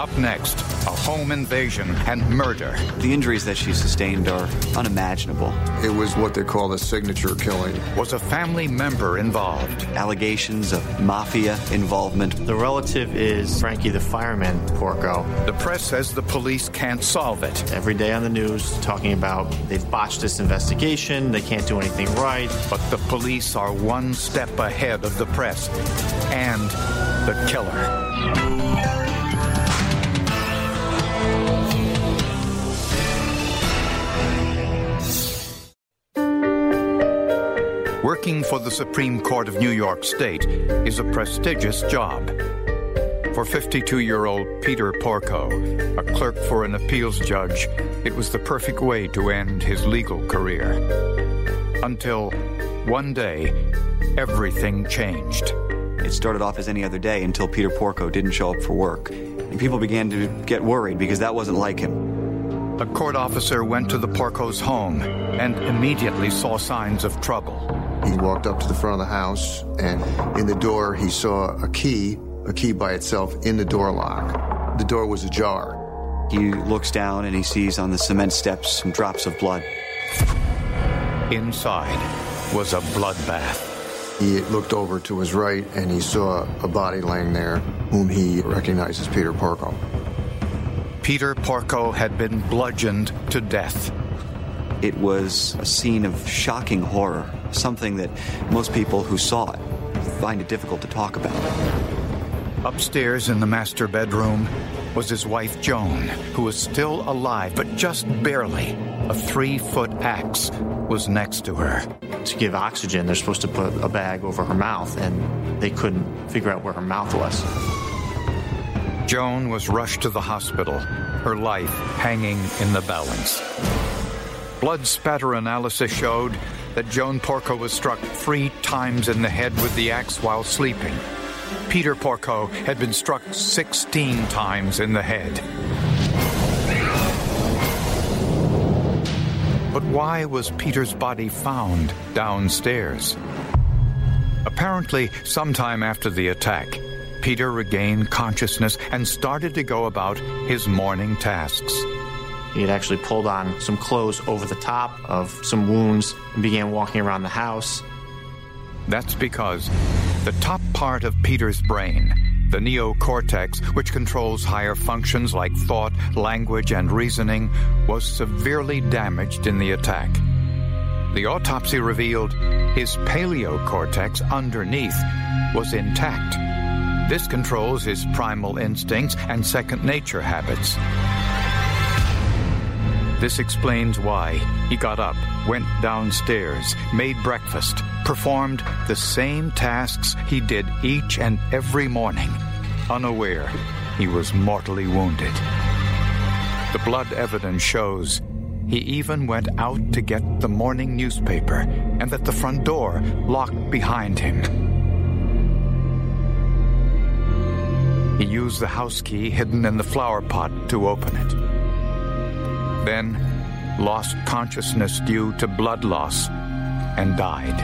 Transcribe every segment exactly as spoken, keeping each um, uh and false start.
Up next, a home invasion and murder. The injuries that she sustained are unimaginable. It was what they call a signature killing. Was a family member involved? Allegations of mafia involvement. The relative is Frankie the Fireman Porco. The press says the police can't solve it. Every day on the news talking about they've botched this investigation, they can't do anything right. But the police are one step ahead of the press and the killer. Working for the Supreme Court of New York State is a prestigious job. For fifty-two-year-old Peter Porco, a clerk for an appeals judge, it was the perfect way to end his legal career. Until one day, everything changed. It started off as any other day until Peter Porco didn't show up for work. And people began to get worried because that wasn't like him. A court officer went to the Porco's home and immediately saw signs of trouble. He walked up to the front of the house, and in the door he saw a key, a key by itself, in the door lock. The door was ajar. He looks down and he sees on the cement steps some drops of blood. Inside was a bloodbath. He looked over to his right and he saw a body laying there, whom he recognized as Peter Porco. Peter Porco had been bludgeoned to death. It was a scene of shocking horror, something that most people who saw it find it difficult to talk about. Upstairs in the master bedroom was his wife, Joan, who was still alive, but just barely. A three-foot axe was next to her. To give oxygen, they're supposed to put a bag over her mouth, and they couldn't figure out where her mouth was. Joan was rushed to the hospital, her life hanging in the balance. Blood spatter analysis showed that Joan Porco was struck three times in the head with the axe while sleeping. Peter Porco had been struck sixteen times in the head. But why was Peter's body found downstairs? Apparently, sometime after the attack, Peter regained consciousness and started to go about his morning tasks. He had actually pulled on some clothes over the top of some wounds and began walking around the house. That's because the top part of Peter's brain, the neocortex, which controls higher functions like thought, language, and reasoning, was severely damaged in the attack. The autopsy revealed his paleocortex underneath was intact. This controls his primal instincts and second nature habits. This explains why he got up, went downstairs, made breakfast, performed the same tasks he did each and every morning, unaware he was mortally wounded. The blood evidence shows he even went out to get the morning newspaper and that the front door locked behind him. He used the house key hidden in the flower pot to open it. Then, lost consciousness due to blood loss and died.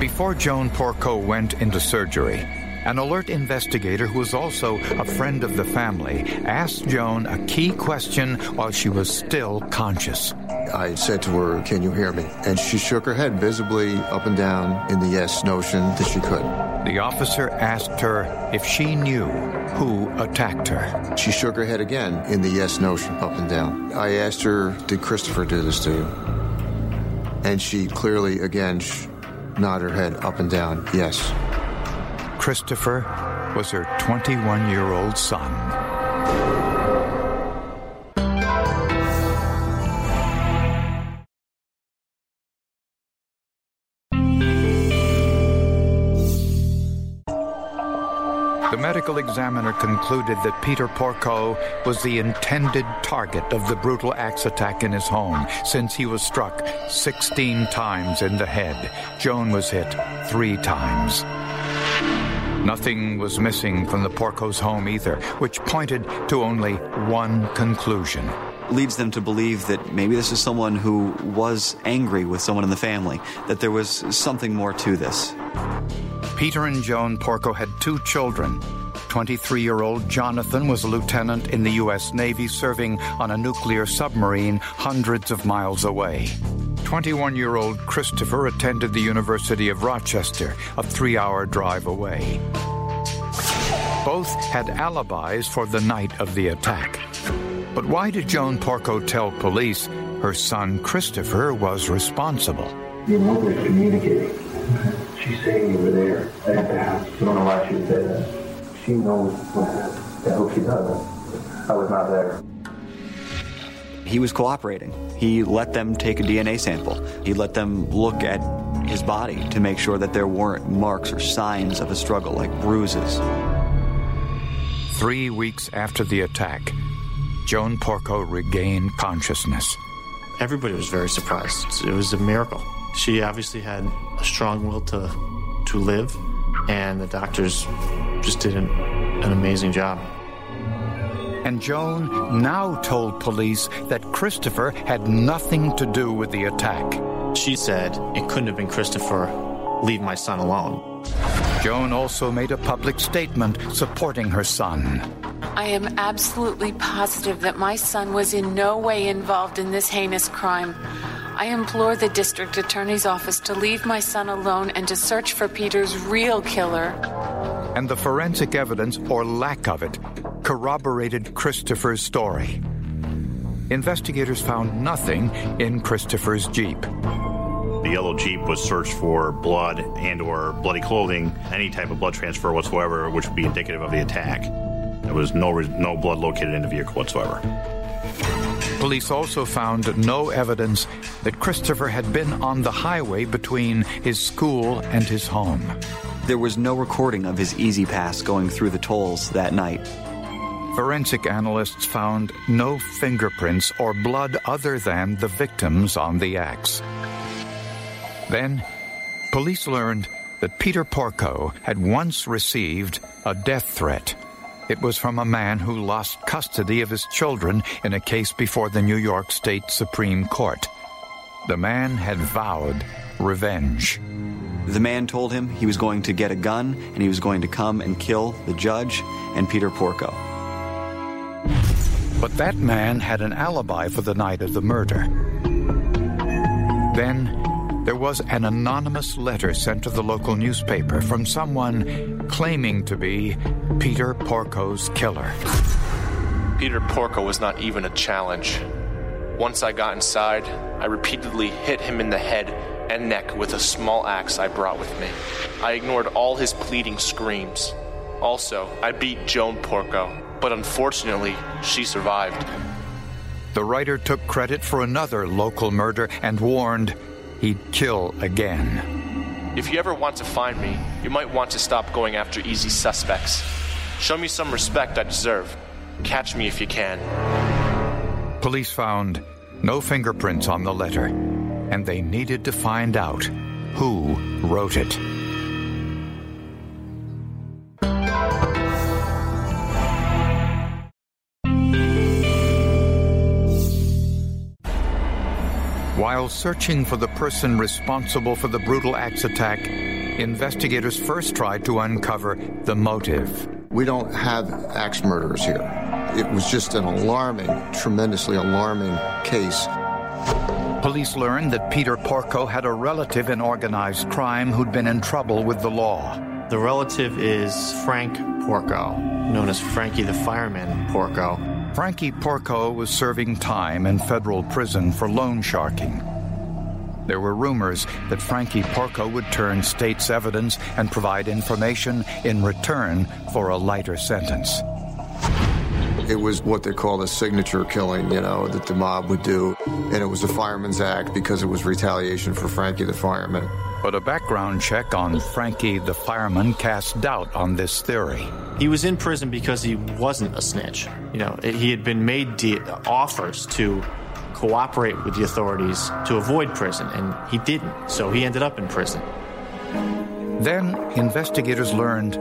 Before Joan Porco went into surgery, an alert investigator who was also a friend of the family asked Joan a key question while she was still conscious. I said to her, "Can you hear me?" And she shook her head visibly up and down in the yes notion that she could. The officer asked her if she knew who attacked her. She shook her head again in the yes notion, up and down. I asked her, "Did Christopher do this to you?" And she clearly, again, nodded her head up and down, yes. Christopher was her twenty-one-year-old son. The medical examiner concluded that Peter Porco was the intended target of the brutal axe attack in his home, since he was struck sixteen times in the head. Joan was hit three times. Nothing was missing from the Porco's home either, which pointed to only one conclusion. Leads them to believe that maybe this is someone who was angry with someone in the family, that there was something more to this. Peter and Joan Porco had two children. twenty-three-year-old Jonathan was a lieutenant in the U S Navy serving on a nuclear submarine hundreds of miles away. twenty-one-year-old Christopher attended the University of Rochester, a three-hour drive away. Both had alibis for the night of the attack. But why did Joan Porco tell police her son Christopher was responsible? Your mother communicated. She's saying you were there at the house. I don't know why she would say that. She knows what the hell she does. I was not there. He was cooperating. He let them take a D N A sample. He let them look at his body to make sure that there weren't marks or signs of a struggle, like bruises. Three weeks after the attack, Joan Porco regained consciousness. Everybody was very surprised. It was a miracle. She obviously had a strong will to to live, and the doctors just did an, an amazing job. And Joan now told police that Christopher had nothing to do with the attack. She said, "It couldn't have been Christopher. Leave my son alone." Joan also made a public statement supporting her son. I am absolutely positive that my son was in no way involved in this heinous crime. I implore the district attorney's office to leave my son alone and to search for Peter's real killer. And the forensic evidence, or lack of it, corroborated Christopher's story. Investigators found nothing in Christopher's Jeep. The yellow Jeep was searched for blood and or bloody clothing, any type of blood transfer whatsoever, which would be indicative of the attack. There was no, no blood located in the vehicle whatsoever. Police also found no evidence that Christopher had been on the highway between his school and his home. There was no recording of his E-ZPass going through the tolls that night. Forensic analysts found no fingerprints or blood other than the victims on the axe. Then, police learned that Peter Porco had once received a death threat. It was from a man who lost custody of his children in a case before the New York State Supreme Court. The man had vowed revenge. The man told him he was going to get a gun and he was going to come and kill the judge and Peter Porco. But that man had an alibi for the night of the murder. Then there was an anonymous letter sent to the local newspaper from someone claiming to be Peter Porco's killer. Peter Porco was not even a challenge. Once I got inside, I repeatedly hit him in the head and neck with a small axe I brought with me. I ignored all his pleading screams. Also, I beat Joan Porco, but unfortunately, she survived. The writer took credit for another local murder and warned he'd kill again. If you ever want to find me, you might want to stop going after easy suspects. Show me some respect I deserve. Catch me if you can. Police found no fingerprints on the letter, and they needed to find out who wrote it. While searching for the person responsible for the brutal axe attack, investigators first tried to uncover the motive. We don't have axe murders here. It was just an alarming, tremendously alarming case. Police learned that Peter Porco had a relative in organized crime who'd been in trouble with the law. The relative is Frank Porco, known as Frankie the Fireman Porco. Frankie Porco was serving time in federal prison for loan sharking. There were rumors that Frankie Porco would turn state's evidence and provide information in return for a lighter sentence. It was what they called a signature killing, you know, that the mob would do. And it was a fireman's act because it was retaliation for Frankie the Fireman. But a background check on Frankie the Fireman cast doubt on this theory. He was in prison because he wasn't a snitch. You know, he had been made de- offers to cooperate with the authorities to avoid prison, and he didn't. So he ended up in prison. Then investigators learned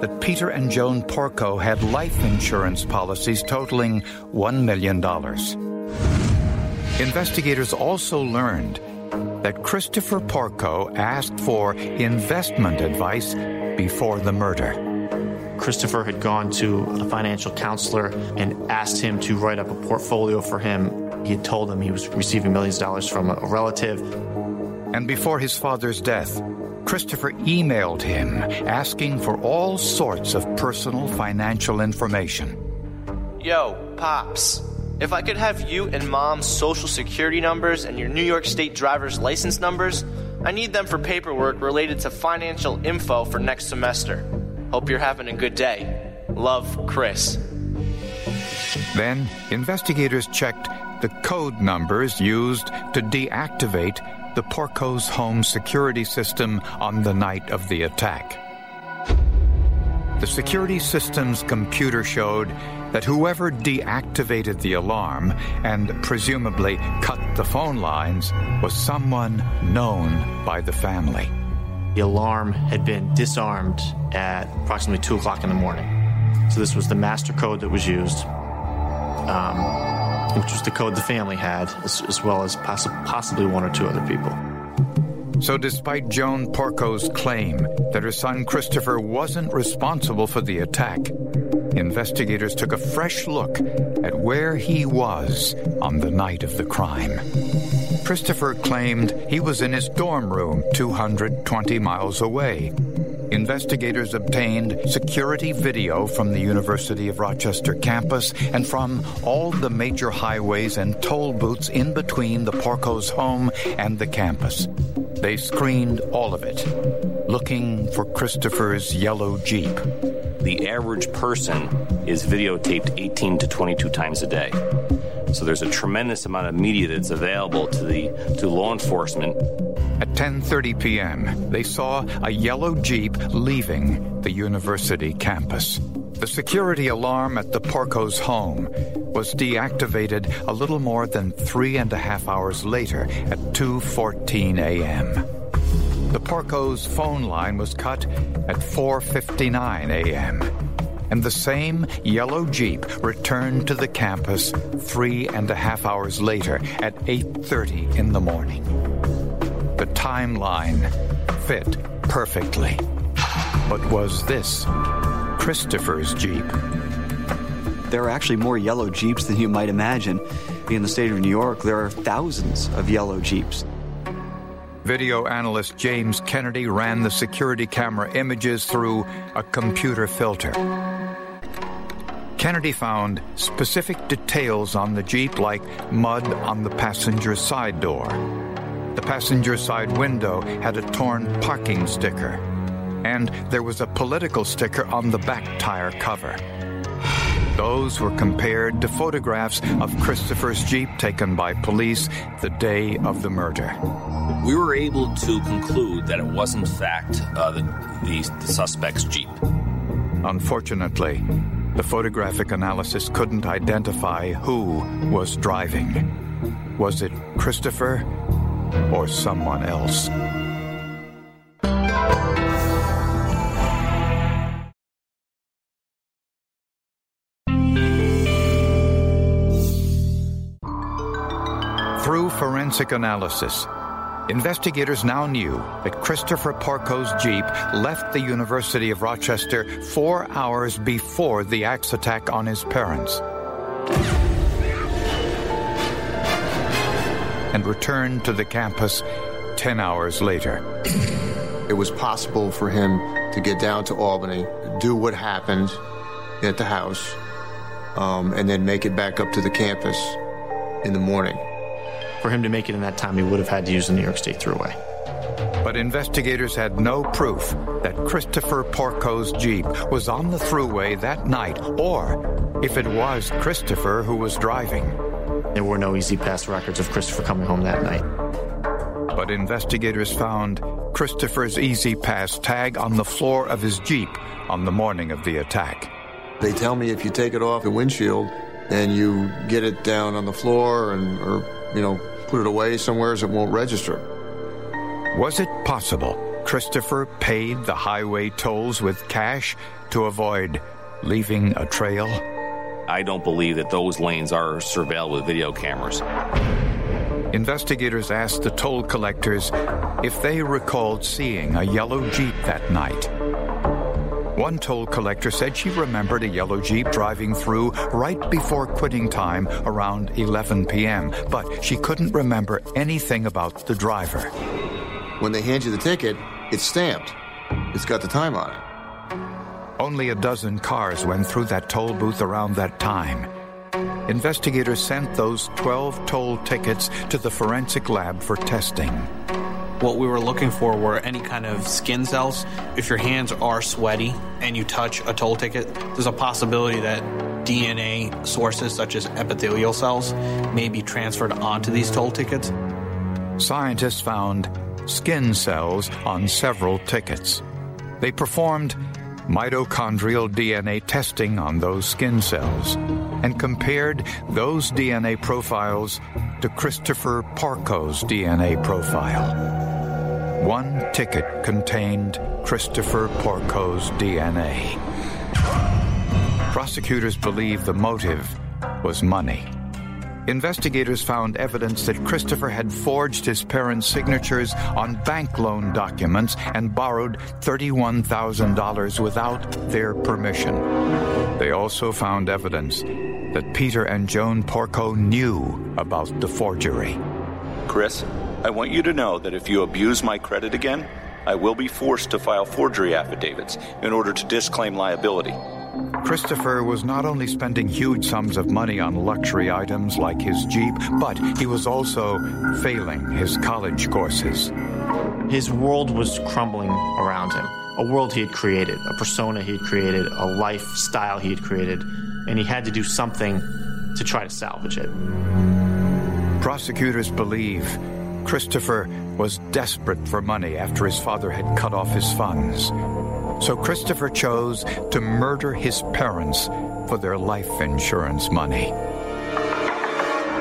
that Peter and Joan Porco had life insurance policies totaling one million dollars. Investigators also learned that Christopher Porco asked for investment advice before the murder. Christopher had gone to a financial counselor and asked him to write up a portfolio for him. He had told him he was receiving millions of dollars from a relative. And before his father's death, Christopher emailed him asking for all sorts of personal financial information. Yo, Pops. If I could have you and Mom's social security numbers and your New York State driver's license numbers, I need them for paperwork related to financial info for next semester. Hope you're having a good day. Love, Chris. Then, investigators checked the code numbers used to deactivate the Porco's home security system on the night of the attack. The security system's computer showed that whoever deactivated the alarm and presumably cut the phone lines was someone known by the family. The alarm had been disarmed at approximately two o'clock in the morning. So this was the master code that was used, um, which was the code the family had, as, as well as poss- possibly one or two other people. So despite Joan Porco's claim that her son Christopher wasn't responsible for the attack, investigators took a fresh look at where he was on the night of the crime. Christopher claimed he was in his dorm room two hundred twenty miles away. Investigators obtained security video from the University of Rochester campus and from all the major highways and toll booths in between the Porco's home and the campus. They screened all of it, looking for Christopher's yellow Jeep. The average person is videotaped eighteen to twenty-two times a day. So there's a tremendous amount of media that's available to the to law enforcement. At ten thirty p.m., they saw a yellow Jeep leaving the university campus. The security alarm at the Porco's home was deactivated a little more than three and a half hours later at two fourteen a.m. The Porco's phone line was cut at four fifty-nine a.m. and the same yellow Jeep returned to the campus three and a half hours later at eight thirty in the morning. The timeline fit perfectly. But was this Christopher's Jeep? There are actually more yellow Jeeps than you might imagine. In the state of New York, there are thousands of yellow Jeeps. Video analyst James Kennedy ran the security camera images through a computer filter. Kennedy found specific details on the Jeep, like mud on the passenger side door. The passenger side window had a torn parking sticker, and there was a political sticker on the back tire cover. Those were compared to photographs of Christopher's Jeep taken by police the day of the murder. We were able to conclude that it was, in fact, uh, the, the, the suspect's Jeep. Unfortunately, the photographic analysis couldn't identify who was driving. Was it Christopher or someone else? Through forensic analysis, investigators now knew that Christopher Porco's Jeep left the University of Rochester four hours before the axe attack on his parents and returned to the campus ten hours later. It was possible for him to get down to Albany, do what happened at the house, um, and then make it back up to the campus in the morning. For him to make it in that time, he would have had to use the New York State Thruway. But investigators had no proof that Christopher Porco's Jeep was on the Thruway that night, or if it was Christopher who was driving. There were no E-ZPass records of Christopher coming home that night. But investigators found Christopher's E-ZPass tag on the floor of his Jeep on the morning of the attack. They tell me if you take it off the windshield and you get it down on the floor and or, you know, put it away somewhere, so it won't register. Was it possible Christopher paid the highway tolls with cash to avoid leaving a trail? I don't believe that those lanes are surveilled with video cameras. Investigators asked the toll collectors if they recalled seeing a yellow Jeep that night. One toll collector said she remembered a yellow Jeep driving through right before quitting time around eleven p.m., but she couldn't remember anything about the driver. When they hand you the ticket, it's stamped. It's got the time on it. Only a dozen cars went through that toll booth around that time. Investigators sent those twelve toll tickets to the forensic lab for testing. What we were looking for were any kind of skin cells. If your hands are sweaty and you touch a toll ticket, there's a possibility that D N A sources such as epithelial cells may be transferred onto these toll tickets. Scientists found skin cells on several tickets. They performed mitochondrial D N A testing on those skin cells and compared those D N A profiles to Christopher Porco's D N A profile. One ticket contained Christopher Porco's D N A. Prosecutors believe the motive was money. Investigators found evidence that Christopher had forged his parents' signatures on bank loan documents and borrowed thirty-one thousand dollars without their permission. They also found evidence that Peter and Joan Porco knew about the forgery. Chris, I want you to know that if you abuse my credit again, I will be forced to file forgery affidavits in order to disclaim liability. Christopher was not only spending huge sums of money on luxury items like his Jeep, but he was also failing his college courses. His world was crumbling around him, a world he had created, a persona he had created, a lifestyle he had created, and he had to do something to try to salvage it. Prosecutors believe Christopher was desperate for money after his father had cut off his funds. So Christopher chose to murder his parents for their life insurance money.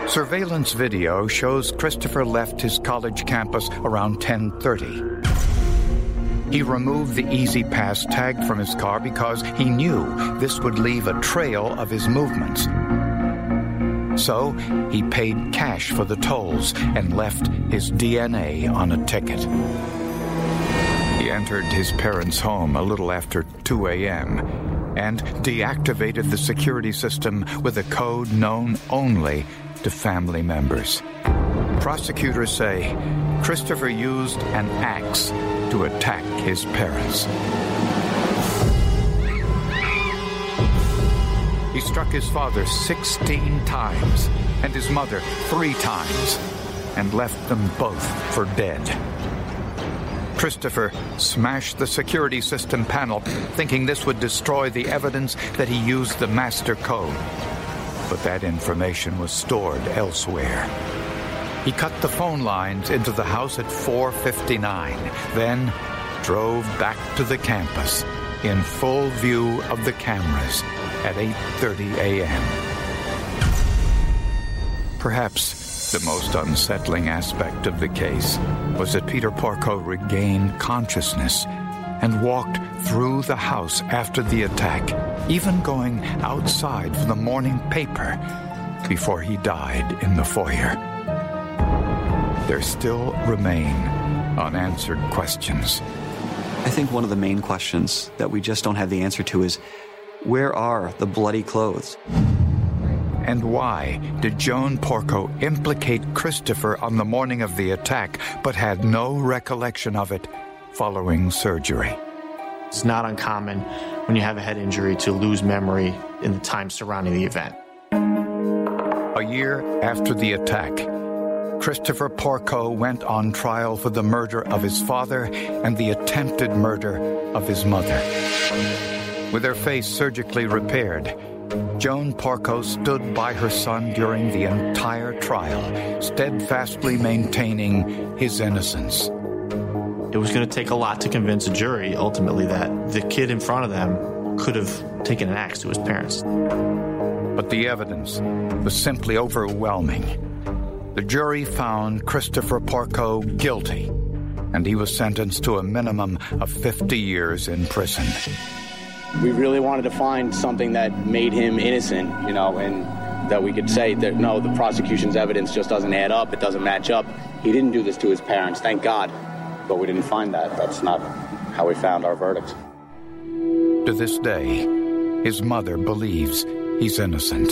Surveillance video shows Christopher left his college campus around ten thirty. He removed the E-ZPass tag from his car because he knew this would leave a trail of his movements. So he paid cash for the tolls and left his D N A on a ticket. He entered his parents' home a little after two a.m. and deactivated the security system with a code known only to family members. Prosecutors say Christopher used an axe to attack his parents. He struck his father sixteen times and his mother three times and left them both for dead. Christopher smashed the security system panel, thinking this would destroy the evidence that he used the master code. But that information was stored elsewhere. He cut the phone lines into the house at four fifty-nine, then drove back to the campus in full view of the cameras at eight thirty a.m. Perhaps the most unsettling aspect of the case was that Peter Porco regained consciousness and walked through the house after the attack, even going outside for the morning paper before he died in the foyer. There still remain unanswered questions. I think one of the main questions that we just don't have the answer to is, where are the bloody clothes? And why did Joan Porco implicate Christopher on the morning of the attack, but had no recollection of it following surgery? It's not uncommon when you have a head injury to lose memory in the time surrounding the event. A year after the attack, Christopher Porco went on trial for the murder of his father and the attempted murder of his mother. With her face surgically repaired, Joan Porco stood by her son during the entire trial, steadfastly maintaining his innocence. It was going to take a lot to convince a jury, ultimately, that the kid in front of them could have taken an axe to his parents. But the evidence was simply overwhelming. The jury found Christopher Porco guilty, and he was sentenced to a minimum of fifty years in prison. We really wanted to find something that made him innocent, you know, and that we could say that, no, the prosecution's evidence just doesn't add up, it doesn't match up. He didn't do this to his parents, thank God. But we didn't find that. That's not how we found our verdict. To this day, his mother believes he's innocent.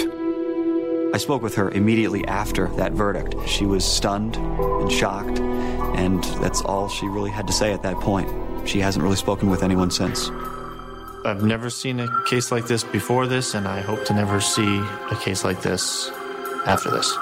I spoke with her immediately after that verdict. She was stunned and shocked, and that's all she really had to say at that point. She hasn't really spoken with anyone since. I've never seen a case like this before this, and I hope to never see a case like this after this.